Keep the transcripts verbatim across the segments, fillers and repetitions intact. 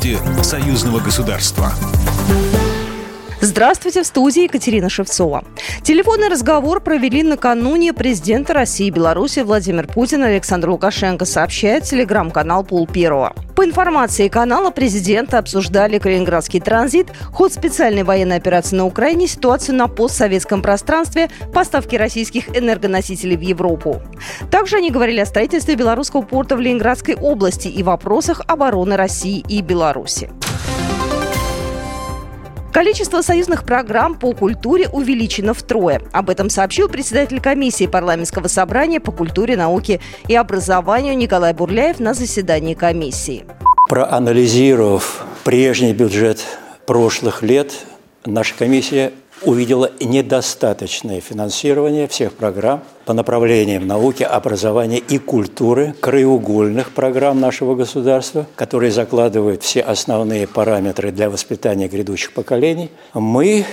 власти союзного государства. Здравствуйте, в студии Екатерина Шевцова. Телефонный разговор провели накануне президенты России и Беларуси Владимир Путин и Александр Лукашенко, сообщает телеграм-канал «Пул Первого». По информации канала, президенты обсуждали калининградский транзит, ход специальной военной операции на Украине, ситуацию на постсоветском пространстве, поставки российских энергоносителей в Европу. Также они говорили о строительстве белорусского порта в Ленинградской области и вопросах обороны России и Беларуси. Количество союзных программ по культуре увеличено втрое. Об этом сообщил председатель комиссии парламентского собрания по культуре, науке и образованию Николай Бурляев на заседании комиссии. Проанализировав прежний бюджет прошлых лет, наша комиссия увидела недостаточное финансирование всех программ по направлениям науки, образования и культуры, краеугольных программ нашего государства, которые закладывают все основные параметры для воспитания грядущих поколений. Мы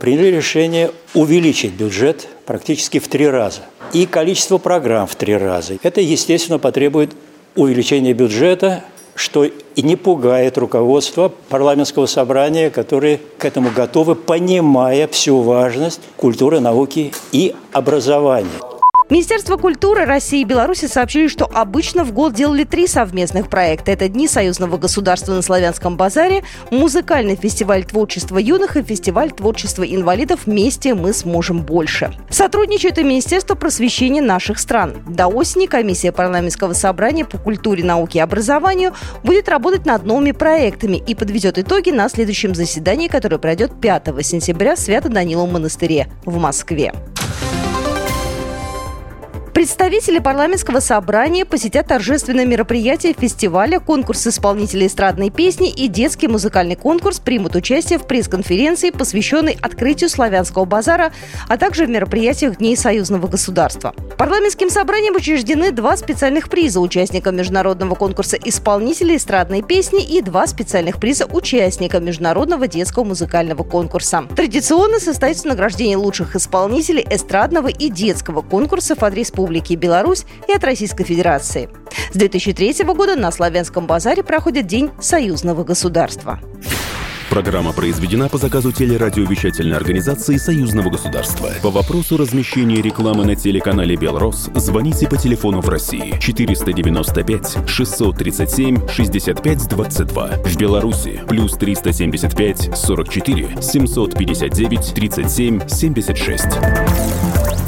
приняли решение увеличить бюджет практически в три раза и количество программ в три раза. Это, естественно, потребует увеличения бюджета, что и не пугает руководство парламентского собрания, которые к этому готовы, понимая всю важность культуры, науки и образования. Министерство культуры России и Беларуси сообщили, что обычно в год делали три совместных проекта. Это Дни союзного государства на Славянском базаре, музыкальный фестиваль творчества юных и фестиваль творчества инвалидов «Вместе мы сможем больше». Сотрудничают и Министерство просвещения наших стран. До осени комиссия парламентского собрания по культуре, науке и образованию будет работать над новыми проектами и подведет итоги на следующем заседании, которое пройдет пятого сентября в Свято-Даниловом монастыре в Москве. Представители парламентского собрания посетят торжественное мероприятие фестиваля, конкурс исполнителей эстрадной песни и детский музыкальный конкурс, примут участие в пресс-конференции, посвященной открытию Славянского базара, а также в мероприятиях Дней союзного государства. Парламентским собранием учреждены два специальных приза участника международного конкурса исполнителей эстрадной песни и два специальных приза участника международного детского музыкального конкурса. Традиционно состоится награждение лучших исполнителей эстрадного и детского конкурсов от Республики Беларусь и от Российской Федерации. С две тысячи третьего года на Славянском базаре проходит День союзного государства. Программа произведена по заказу телерадиовещательной организации Союзного государства. По вопросу размещения рекламы на телеканале «Белрос» звоните по телефону в России четыреста девяносто пять шестьсот тридцать семь шестьдесят пять двадцать два. В Беларуси плюс триста семьдесят пять сорок четыре семьсот пятьдесят девять тридцать семь семьдесят шесть.